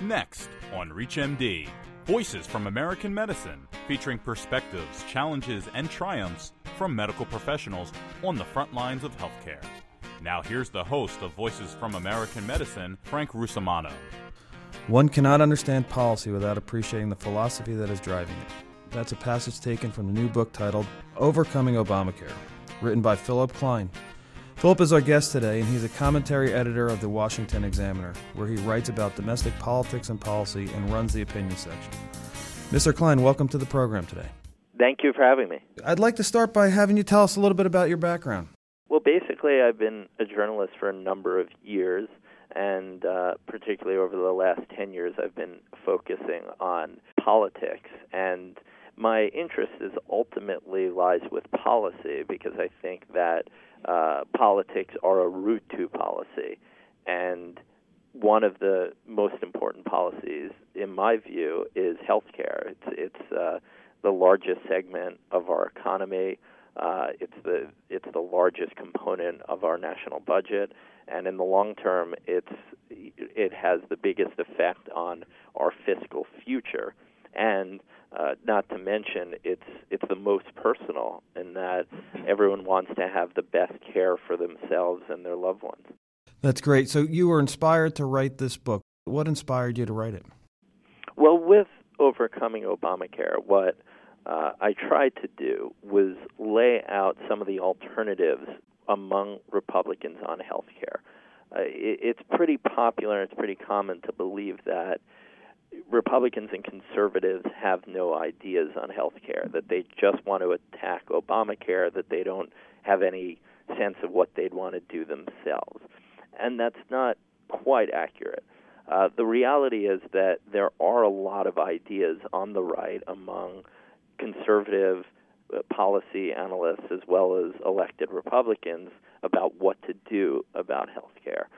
Next on ReachMD, Voices from American Medicine, featuring perspectives, challenges, and triumphs from medical professionals on the front lines of healthcare. Now here's the host of Voices from American Medicine, Frank Russomano. One cannot understand policy without appreciating the philosophy that is driving it. That's a passage taken from the new book titled Overcoming Obamacare, written by Philip Klein. Philip is our guest today, and he's a commentary editor of the Washington Examiner, where he writes about domestic politics and policy and runs the opinion section. Mr. Klein, welcome to the program today. Thank you for having me. I'd like to start by having you tell us a little bit about your background. Well, basically, I've been a journalist for a number of years, and particularly over the last 10 years, I've been focusing on politics. And my interest is ultimately lies with policy, because I think that politics are a route to policy. And one of the most important policies, in my view, is healthcare. It's the largest segment of our economy. It's the largest component of our national budget, and in the long term, it has the biggest effect on our fiscal future. And not to mention, it's the most personal, in that everyone wants to have the best care for themselves and their loved ones. That's great. So you were inspired to write this book. What inspired you to write it? Well, with Overcoming Obamacare, what I tried to do was lay out some of the alternatives among Republicans on health care. It's pretty popular, it's pretty common to believe that Republicans and conservatives have no ideas on health care, that they just want to attack Obamacare, that they don't have any sense of what they'd want to do themselves. And that's not quite accurate. The reality is that there are a lot of ideas on the right among conservative policy analysts as well as elected Republicans about what to do about health care.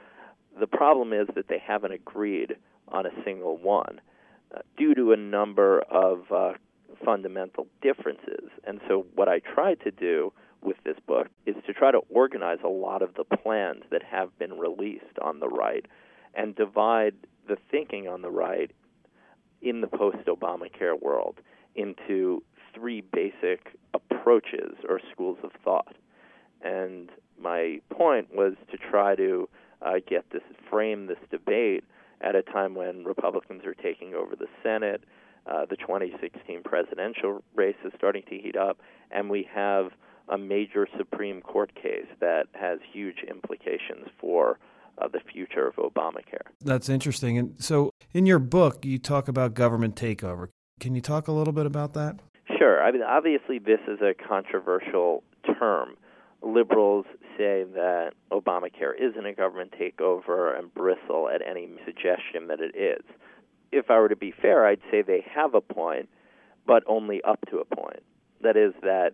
The problem is that they haven't agreed on a single one due to a number of fundamental differences. And so what I tried to do with this book is to try to organize a lot of the plans that have been released on the right and divide the thinking on the right in the post-Obamacare world into three basic approaches or schools of thought. And my point was to try to frame this debate at a time when Republicans are taking over the Senate, the 2016 presidential race is starting to heat up, and we have a major Supreme Court case that has huge implications for the future of Obamacare. That's interesting. And so in your book, you talk about government takeover. Can you talk a little bit about that? Sure. I mean, obviously, this is a controversial term. Liberals say that Obamacare isn't a government takeover and bristle at any suggestion that it is. If I were to be fair, I'd say they have a point, but only up to a point. That is that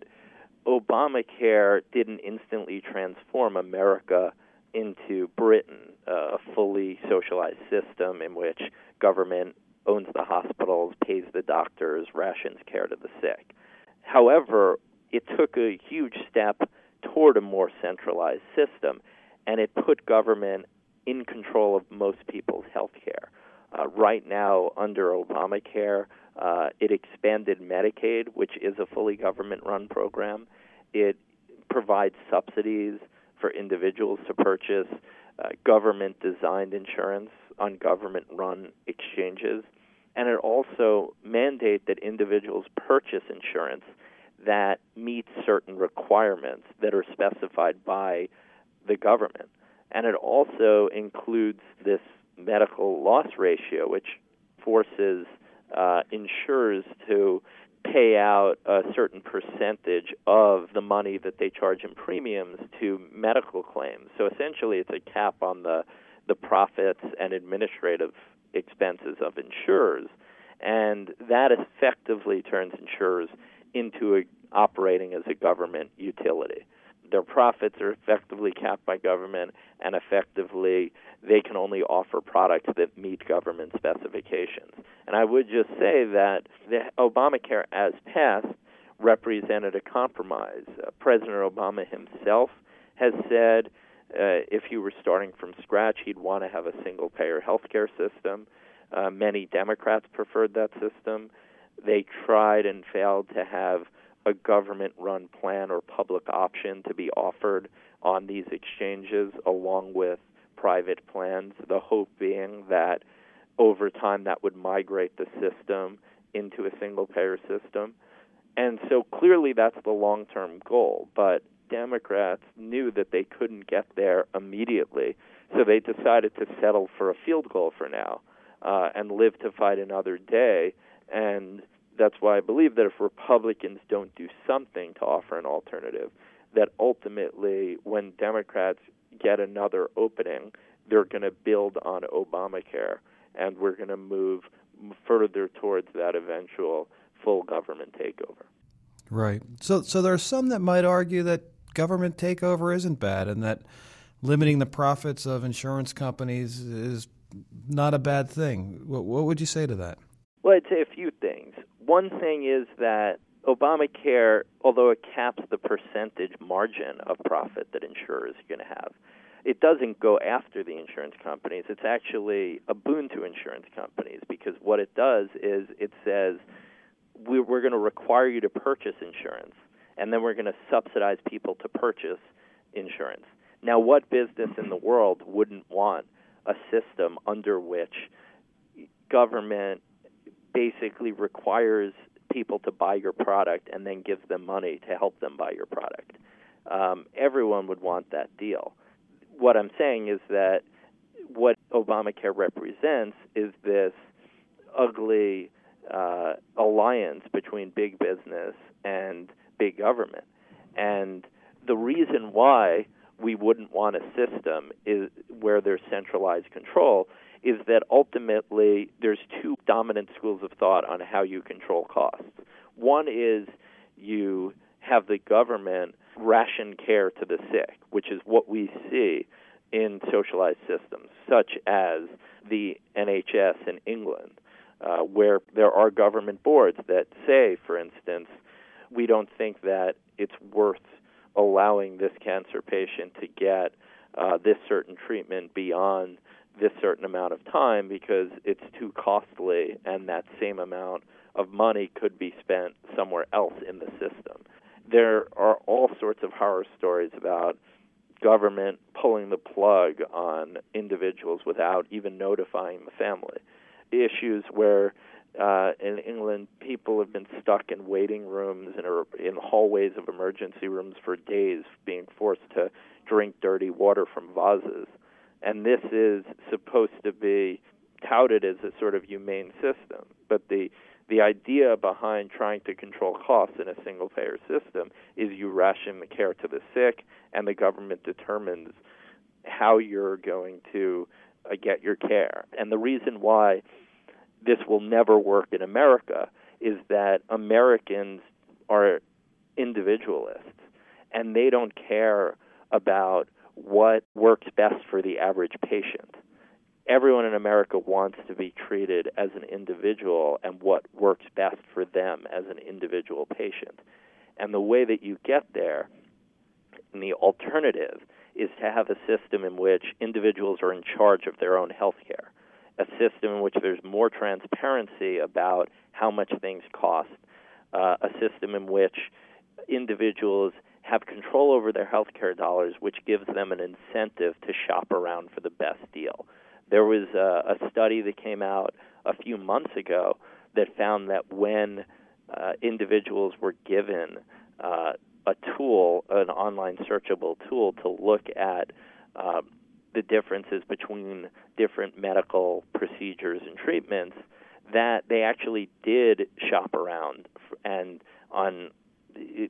Obamacare didn't instantly transform America into Britain, a fully socialized system in which government owns the hospitals, pays the doctors, rations care to the sick. However, it took a huge step toward a more centralized system, and it put government in control of most people's health care. Right now, under Obamacare, it expanded Medicaid, which is a fully government-run program. It provides subsidies for individuals to purchase government-designed insurance on government-run exchanges, and it also mandates that individuals purchase insurance that meets certain requirements that are specified by the government. And it also includes this medical loss ratio, which forces insurers to pay out a certain percentage of the money that they charge in premiums to medical claims. So essentially it's a cap on the profits and administrative expenses of insurers. And that effectively turns insurers into operating as a government utility. Their profits are effectively capped by government, and effectively they can only offer products that meet government specifications. And I would just say that the Obamacare as passed represented a compromise. President Obama himself has said if he were starting from scratch, he'd want to have a single-payer healthcare system. Many Democrats preferred that system. They tried and failed to have a government-run plan or public option to be offered on these exchanges along with private plans, the hope being that over time that would migrate the system into a single-payer system. And so clearly that's the long-term goal, but Democrats knew that they couldn't get there immediately, so they decided to settle for a field goal for now and live to fight another day. And that's why I believe that if Republicans don't do something to offer an alternative, that ultimately when Democrats get another opening, they're going to build on Obamacare, and we're going to move further towards that eventual full government takeover. Right. So there are some that might argue that government takeover isn't bad and that limiting the profits of insurance companies is not a bad thing. What would you say to that? Well, I'd say a few things. One thing is that Obamacare, although it caps the percentage margin of profit that insurers are going to have, it doesn't go after the insurance companies. It's actually a boon to insurance companies because what it does is it says, we're going to require you to purchase insurance, and then we're going to subsidize people to purchase insurance. Now, what business in the world wouldn't want a system under which government basically requires people to buy your product and then gives them money to help them buy your product? Everyone would want that deal. What I'm saying is that what Obamacare represents is this ugly alliance between big business and big government. And the reason why we wouldn't want a system is where there's centralized control is that ultimately there's two dominant schools of thought on how you control costs. One is you have the government ration care to the sick, which is what we see in socialized systems, such as the NHS in England, where there are government boards that say, for instance, we don't think that it's worth allowing this cancer patient to get this certain treatment beyond this certain amount of time because it's too costly and that same amount of money could be spent somewhere else in the system. There are all sorts of horror stories about government pulling the plug on individuals without even notifying the family. Issues where in England people have been stuck in waiting rooms and are in hallways of emergency rooms for days, being forced to drink dirty water from vases. And this is supposed to be touted as a sort of humane system. But the idea behind trying to control costs in a single-payer system is you ration the care to the sick, and the government determines how you're going to get your care. And the reason why this will never work in America is that Americans are individualists, and they don't care about what works best for the average patient. Everyone in America wants to be treated as an individual and what works best for them as an individual patient. And the way that you get there, and the alternative is to have a system in which individuals are in charge of their own health care, a system in which there's more transparency about how much things cost, a system in which individuals have control over their health care dollars, which gives them an incentive to shop around for the best deal. There was a study that came out a few months ago that found that when individuals were given a tool, an online searchable tool, to look at the differences between different medical procedures and treatments, that they actually did shop around and on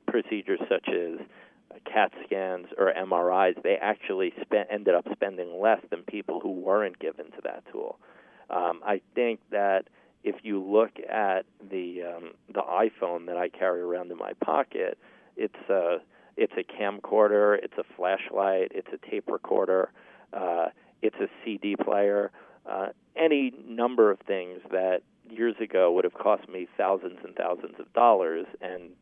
procedures such as CAT scans or MRIs, they actually ended up spending less than people who weren't given to that tool. I think that if you look at the iPhone that I carry around in my pocket, it's a camcorder, it's a flashlight, it's a tape recorder, it's a CD player, any number of things that years ago would have cost me thousands and thousands of dollars and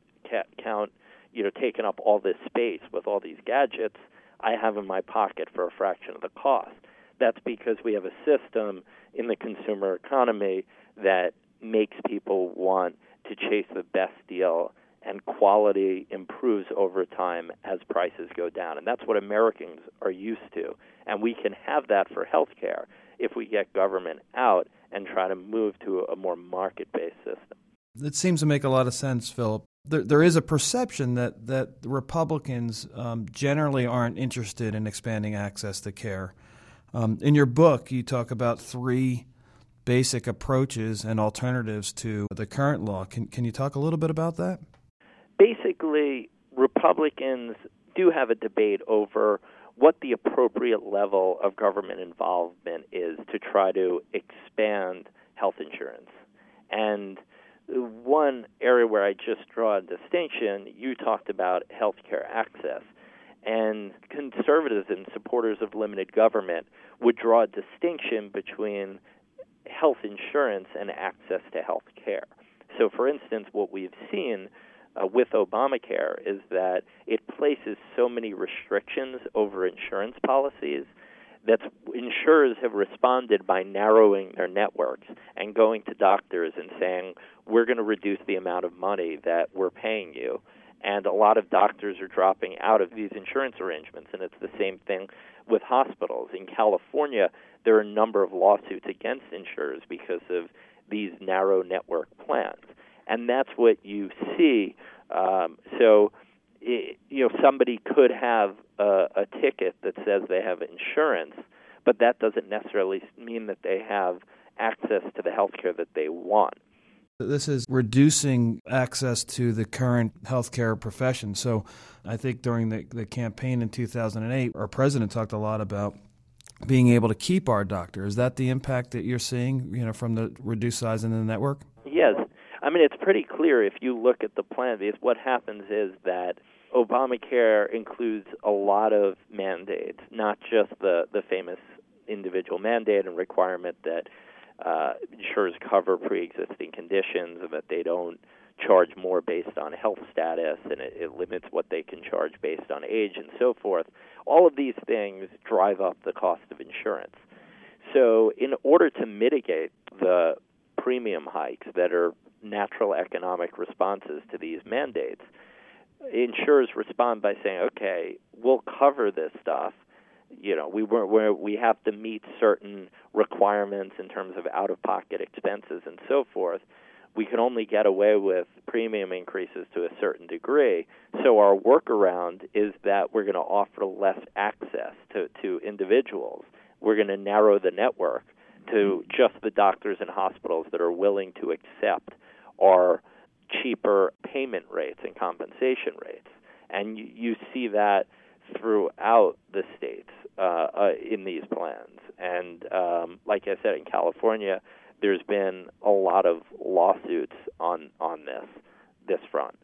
taking up all this space with all these gadgets I have in my pocket for a fraction of the cost. That's because we have a system in the consumer economy that makes people want to chase the best deal, and quality improves over time as prices go down. And that's what Americans are used to. And we can have that for healthcare if we get government out and try to move to a more market-based system. It seems to make a lot of sense, Philip. There is a perception that Republicans generally aren't interested in expanding access to care. In your book, you talk about three basic approaches and alternatives to the current law. Can you talk a little bit about that? Basically, Republicans do have a debate over what the appropriate level of government involvement is to try to expand health insurance. And one area where I just draw a distinction, you talked about healthcare access, and conservatives and supporters of limited government would draw a distinction between health insurance and access to healthcare. So, for instance, what we've seen with Obamacare is that it places so many restrictions over insurance policies that insurers have responded by narrowing their networks and going to doctors and saying, we're going to reduce the amount of money that we're paying you. And a lot of doctors are dropping out of these insurance arrangements, and it's the same thing with hospitals. In California, there are a number of lawsuits against insurers because of these narrow network plans. And that's what you see. Somebody could have a ticket that says they have insurance, but that doesn't necessarily mean that they have access to the health care that they want. This is reducing access to the current healthcare profession. So I think during the campaign in 2008, our president talked a lot about being able to keep our doctor. Is that the impact that you're seeing, from the reduced size in the network? Yes. I mean, it's pretty clear if you look at the plan. What happens is that Obamacare includes a lot of mandates, not just the famous individual mandate and requirement that insurers cover pre-existing conditions and that they don't charge more based on health status, and it limits what they can charge based on age and so forth. All of these things drive up the cost of insurance. So in order to mitigate the premium hikes that are natural economic responses to these mandates, insurers respond by saying, okay, we'll cover this stuff. We have to meet certain requirements in terms of out-of-pocket expenses and so forth. We can only get away with premium increases to a certain degree. So our workaround is that we're going to offer less access to individuals. We're going to narrow the network to just the doctors and hospitals that are willing to accept our cheaper payment rates and compensation rates. And you see that throughout the states in these plans. And like I said, in California, there's been a lot of lawsuits on this front.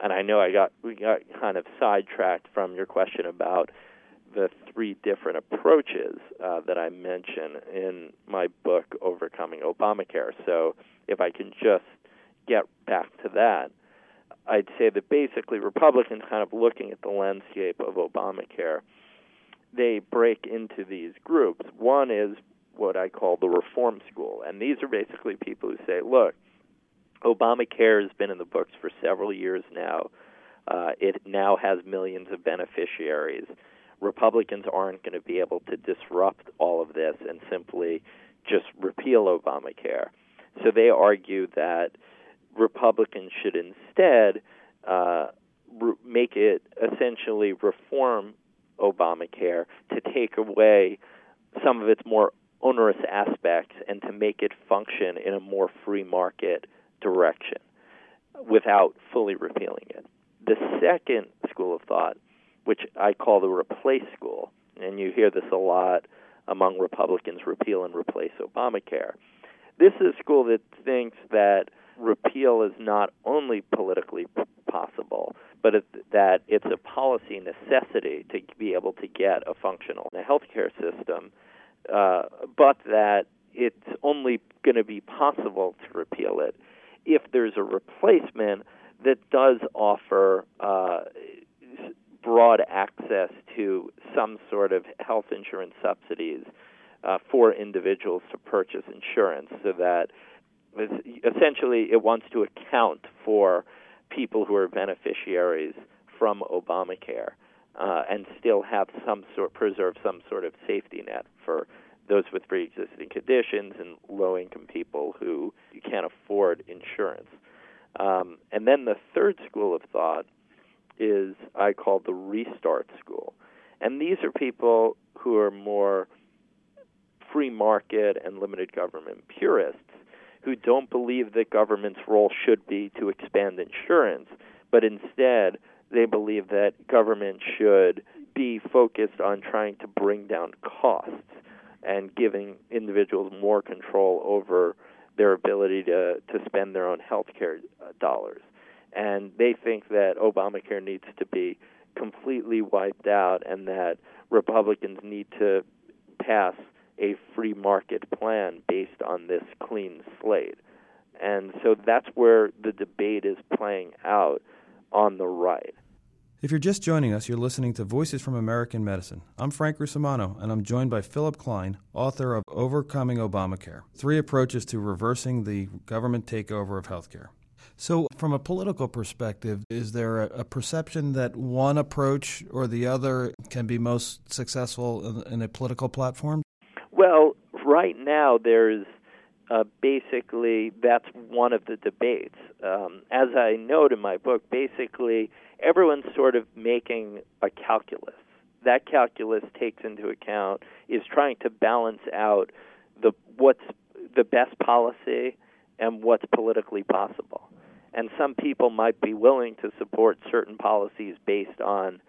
And I know we got kind of sidetracked from your question about the three different approaches that I mention in my book, Overcoming Obamacare. So if I can just get back to that, I'd say that basically Republicans, kind of looking at the landscape of Obamacare, they break into these groups. One is what I call the reform school, and these are basically people who say, look, Obamacare has been in the books for several years now. It now has millions of beneficiaries. Republicans aren't going to be able to disrupt all of this and simply just repeal Obamacare. So they argue that Republicans should instead make it essentially reform Obamacare to take away some of its more onerous aspects and to make it function in a more free market direction without fully repealing it. The second school of thought, which I call the replace school, and you hear this a lot among Republicans, repeal and replace Obamacare. This is a school that thinks that repeal is not only politically possible, but that it's a policy necessity to be able to get a functional healthcare system, but that it's only going to be possible to repeal it if there's a replacement that does offer broad access to some sort of health insurance subsidies for individuals to purchase insurance, so that essentially it wants to account for people who are beneficiaries from Obamacare and still have preserve some sort of safety net for those with pre-existing conditions and low-income people who can't afford insurance. And then the third school of thought is I call the restart school. And these are people who are more free market and limited government purists who don't believe that government's role should be to expand insurance, but instead they believe that government should be focused on trying to bring down costs and giving individuals more control over their ability to spend their own health care dollars. And they think that Obamacare needs to be completely wiped out and that Republicans need to pass a free market plan based on this clean slate. And so that's where the debate is playing out on the right. If you're just joining us, you're listening to Voices from American Medicine. I'm Frank Russomano, and I'm joined by Philip Klein, author of Overcoming Obamacare, Three Approaches to Reversing the Government Takeover of Healthcare. So from a political perspective, is there a perception that one approach or the other can be most successful in a political platform? Well, right now there's basically that's one of the debates. As I note in my book, basically everyone's sort of making a calculus. That calculus takes into account, is trying to balance out what's the best policy and what's politically possible. And some people might be willing to support certain policies based on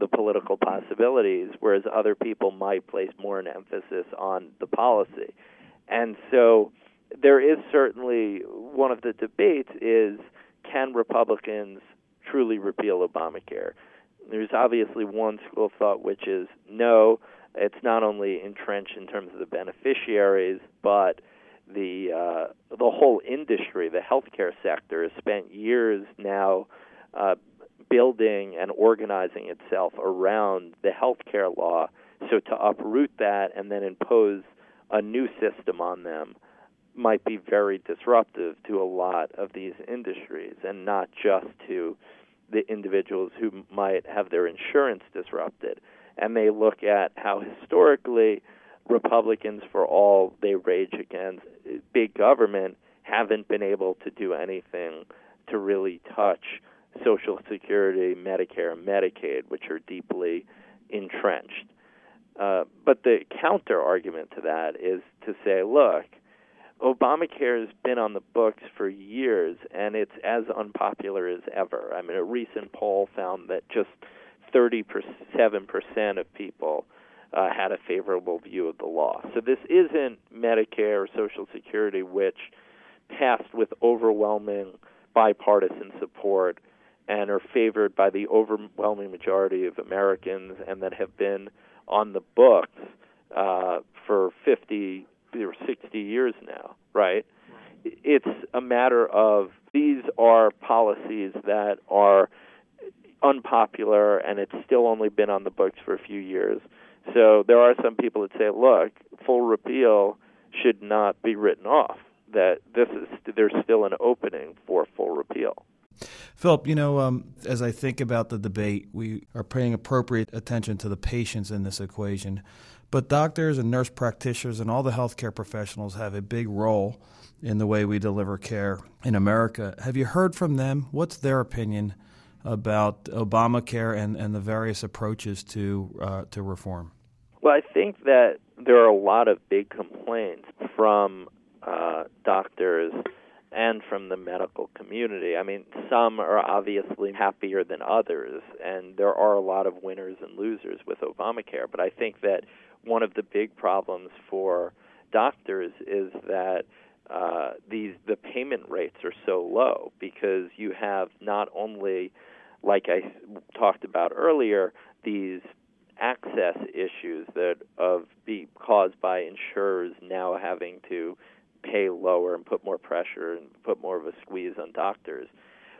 the political possibilities, whereas other people might place more an emphasis on the policy. And so there is certainly one of the debates is, can Republicans truly repeal Obamacare? There's obviously one school of thought which is, no, it's not only entrenched in terms of the beneficiaries, but the whole industry, the healthcare sector, has spent years now building and organizing itself around the healthcare law. So to uproot that and then impose a new system on them might be very disruptive to a lot of these industries, and not just to the individuals who might have their insurance disrupted. And they look at how historically Republicans, for all they rage against big government, haven't been able to do anything to really touch Social Security, Medicare, and Medicaid, which are deeply entrenched. But the counter-argument to that is to say, look, Obamacare has been on the books for years, and it's as unpopular as ever. I mean, a recent poll found that just 37% of people had a favorable view of the law. So this isn't Medicare or Social Security, which passed with overwhelming bipartisan support and are favored by the overwhelming majority of Americans and that have been on the books for 50 or 60 years now, right? It's a matter of these are policies that are unpopular, and it's still only been on the books for a few years. So there are some people that say, look, full repeal should not be written off, that there's still an opening for full repeal. Philip, as I think about the debate, we are paying appropriate attention to the patients in this equation. But doctors and nurse practitioners and all the healthcare professionals have a big role in the way we deliver care in America. Have you heard from them? What's their opinion about Obamacare and the various approaches to reform? Well, I think that there are a lot of big complaints from doctors and from the medical community. I mean, some are obviously happier than others, and there are a lot of winners and losers with Obamacare. But I think that one of the big problems for doctors is that the payment rates are so low, because you have not only, like I talked about earlier, these access issues that be caused by insurers now having to pay lower and put more pressure and put more of a squeeze on doctors,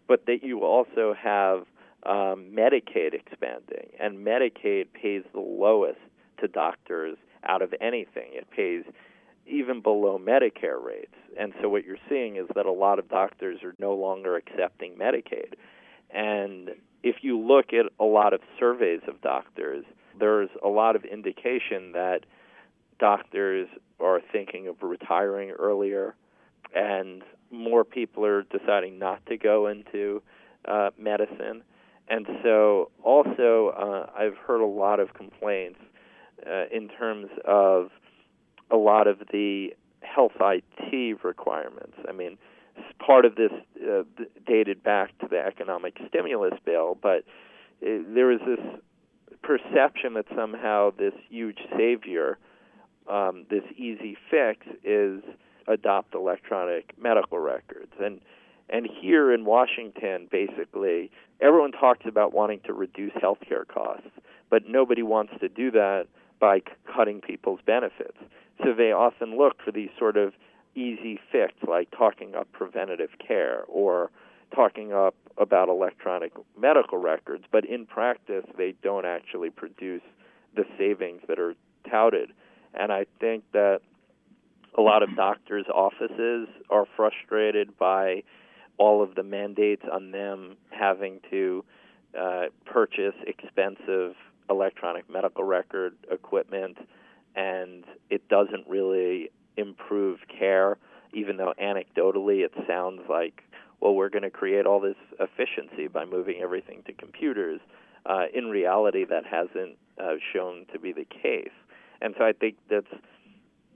but that you also have Medicaid expanding, and Medicaid pays the lowest to doctors out of anything. It pays even below Medicare rates. And so what you're seeing is that a lot of doctors are no longer accepting Medicaid. And if you look at a lot of surveys of doctors, there's a lot of indication that doctors are thinking of retiring earlier, and more people are deciding not to go into medicine. And so also I've heard a lot of complaints in terms of a lot of the health IT requirements. I mean, part of this dated back to the economic stimulus bill, but there was this perception that somehow this huge savior, this easy fix, is adopt electronic medical records. And here in Washington, basically, everyone talks about wanting to reduce healthcare costs, but nobody wants to do that by cutting people's benefits. So they often look for these sort of easy fix, like talking up preventative care or talking up about electronic medical records, but in practice, they don't actually produce the savings that are touted. And I think that a lot of doctors' offices are frustrated by all of the mandates on them having to purchase expensive electronic medical record equipment, and it doesn't really improve care, even though anecdotally it sounds like, well, we're going to create all this efficiency by moving everything to computers. In reality, that hasn't shown to be the case. And so I think that's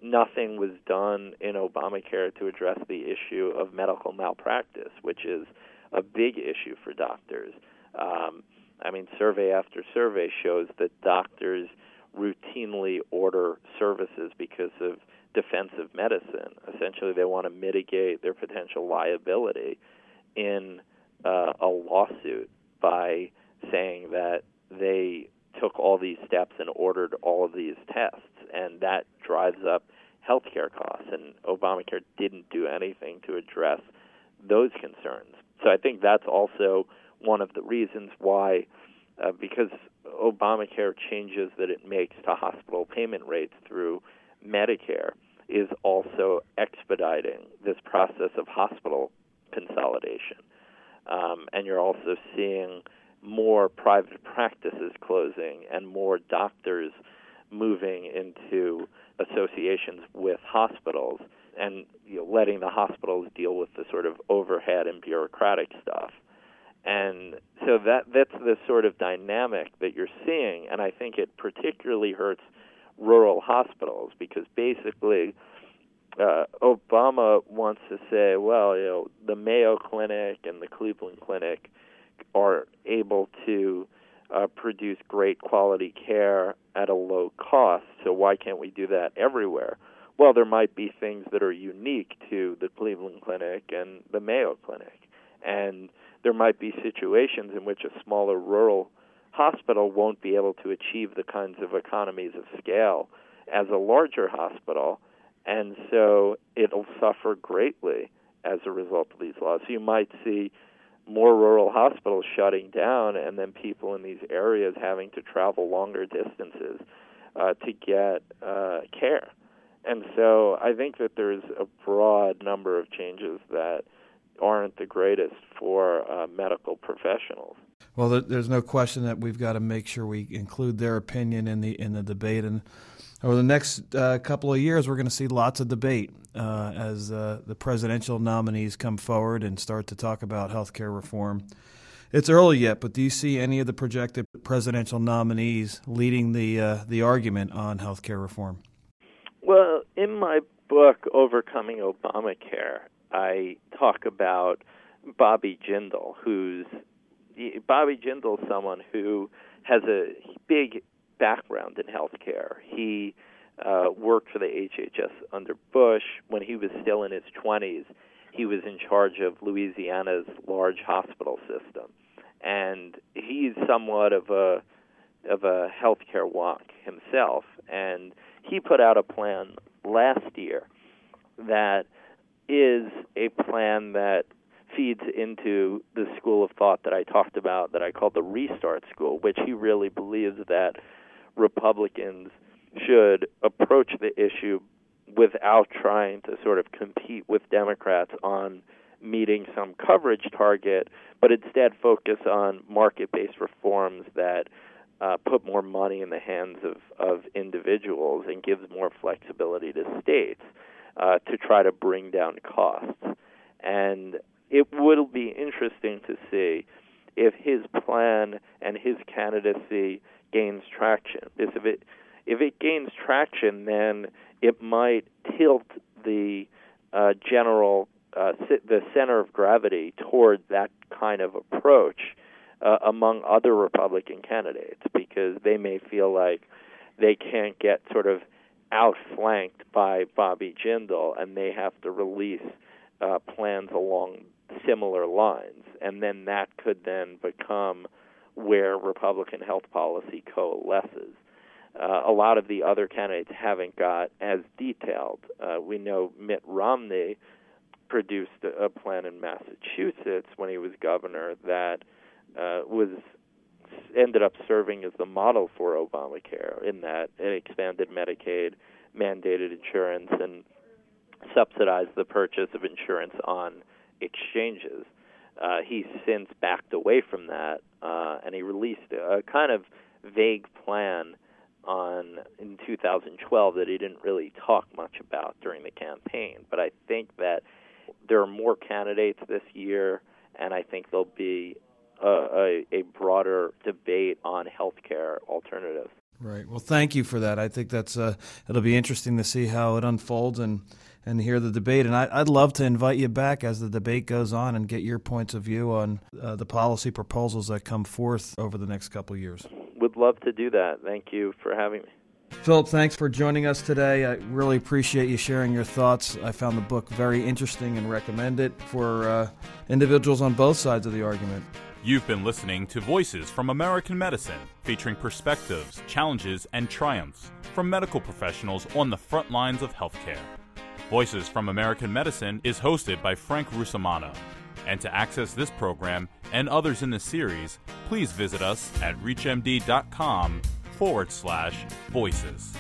nothing was done in Obamacare to address the issue of medical malpractice, which is a big issue for doctors. I mean, survey after survey shows that doctors routinely order services because of defensive medicine. Essentially, they want to mitigate their potential liability in a lawsuit by saying that they took all these steps and ordered all of these tests, and that drives up healthcare costs. And Obamacare didn't do anything to address those concerns. So I think that's also one of the reasons why, because Obamacare changes that it makes to hospital payment rates through Medicare is also expediting this process of hospital consolidation. And you're also seeing more private practices closing and more doctors moving into associations with hospitals and, you know, letting the hospitals deal with the sort of overhead and bureaucratic stuff. And so that's the sort of dynamic that you're seeing, and I think it particularly hurts rural hospitals because basically Obama wants to say, well, you know, the Mayo Clinic and the Cleveland Clinic are able to produce great quality care at a low cost, so why can't we do that everywhere? Well, there might be things that are unique to the Cleveland Clinic and the Mayo Clinic, and there might be situations in which a smaller rural hospital won't be able to achieve the kinds of economies of scale as a larger hospital, and so it'll suffer greatly as a result of these laws. So you might see more rural hospitals shutting down and then people in these areas having to travel longer distances to get care. And so I think that there's a broad number of changes that aren't the greatest for medical professionals. Well, there's no question that we've got to make sure we include their opinion in the debate. And over the next couple of years, we're going to see lots of debate as the presidential nominees come forward and start to talk about health care reform. It's early yet, but do you see any of the projected presidential nominees leading the argument on health care reform? Well, in my book, Overcoming Obamacare, I talk about Bobby Jindal, who's someone who has a big background in healthcare. He worked for the HHS under Bush. When he was still in his 20s, he was in charge of Louisiana's large hospital system, and he's somewhat of a healthcare wonk himself. And he put out a plan last year that is a plan that feeds into the school of thought that I talked about that I call the Restart School, which he really believes that Republicans should approach the issue without trying to sort of compete with Democrats on meeting some coverage target, but instead focus on market-based reforms that put more money in the hands of individuals and gives more flexibility to states to try to bring down costs. And it will be interesting to see if his plan and his candidacy gains traction. Because if it gains traction, then it might tilt the the center of gravity toward that kind of approach among other Republican candidates, because they may feel like they can't get sort of outflanked by Bobby Jindal, and they have to release plans along similar lines. And then that could then become where Republican health policy coalesces. A lot of the other candidates haven't got as detailed. We know Mitt Romney produced a plan in Massachusetts when he was governor that ended up serving as the model for Obamacare, in that it expanded Medicaid, mandated insurance, and subsidized the purchase of insurance on exchanges. He's since backed away from that, and he released a kind of vague plan in 2012 that he didn't really talk much about during the campaign. But I think that there are more candidates this year, and I think there'll be a broader debate on healthcare alternatives. Right. Well, thank you for that. I think that's it'll be interesting to see how it unfolds and hear the debate. And I'd love to invite you back as the debate goes on and get your points of view on the policy proposals that come forth over the next couple of years. Would love to do that. Thank you for having me. Philip, thanks for joining us today. I really appreciate you sharing your thoughts. I found the book very interesting and recommend it for individuals on both sides of the argument. You've been listening to Voices from American Medicine, featuring perspectives, challenges, and triumphs from medical professionals on the front lines of healthcare. Voices from American Medicine is hosted by Frank Russomano. And to access this program and others in the series, please visit us at ReachMD.com/voices.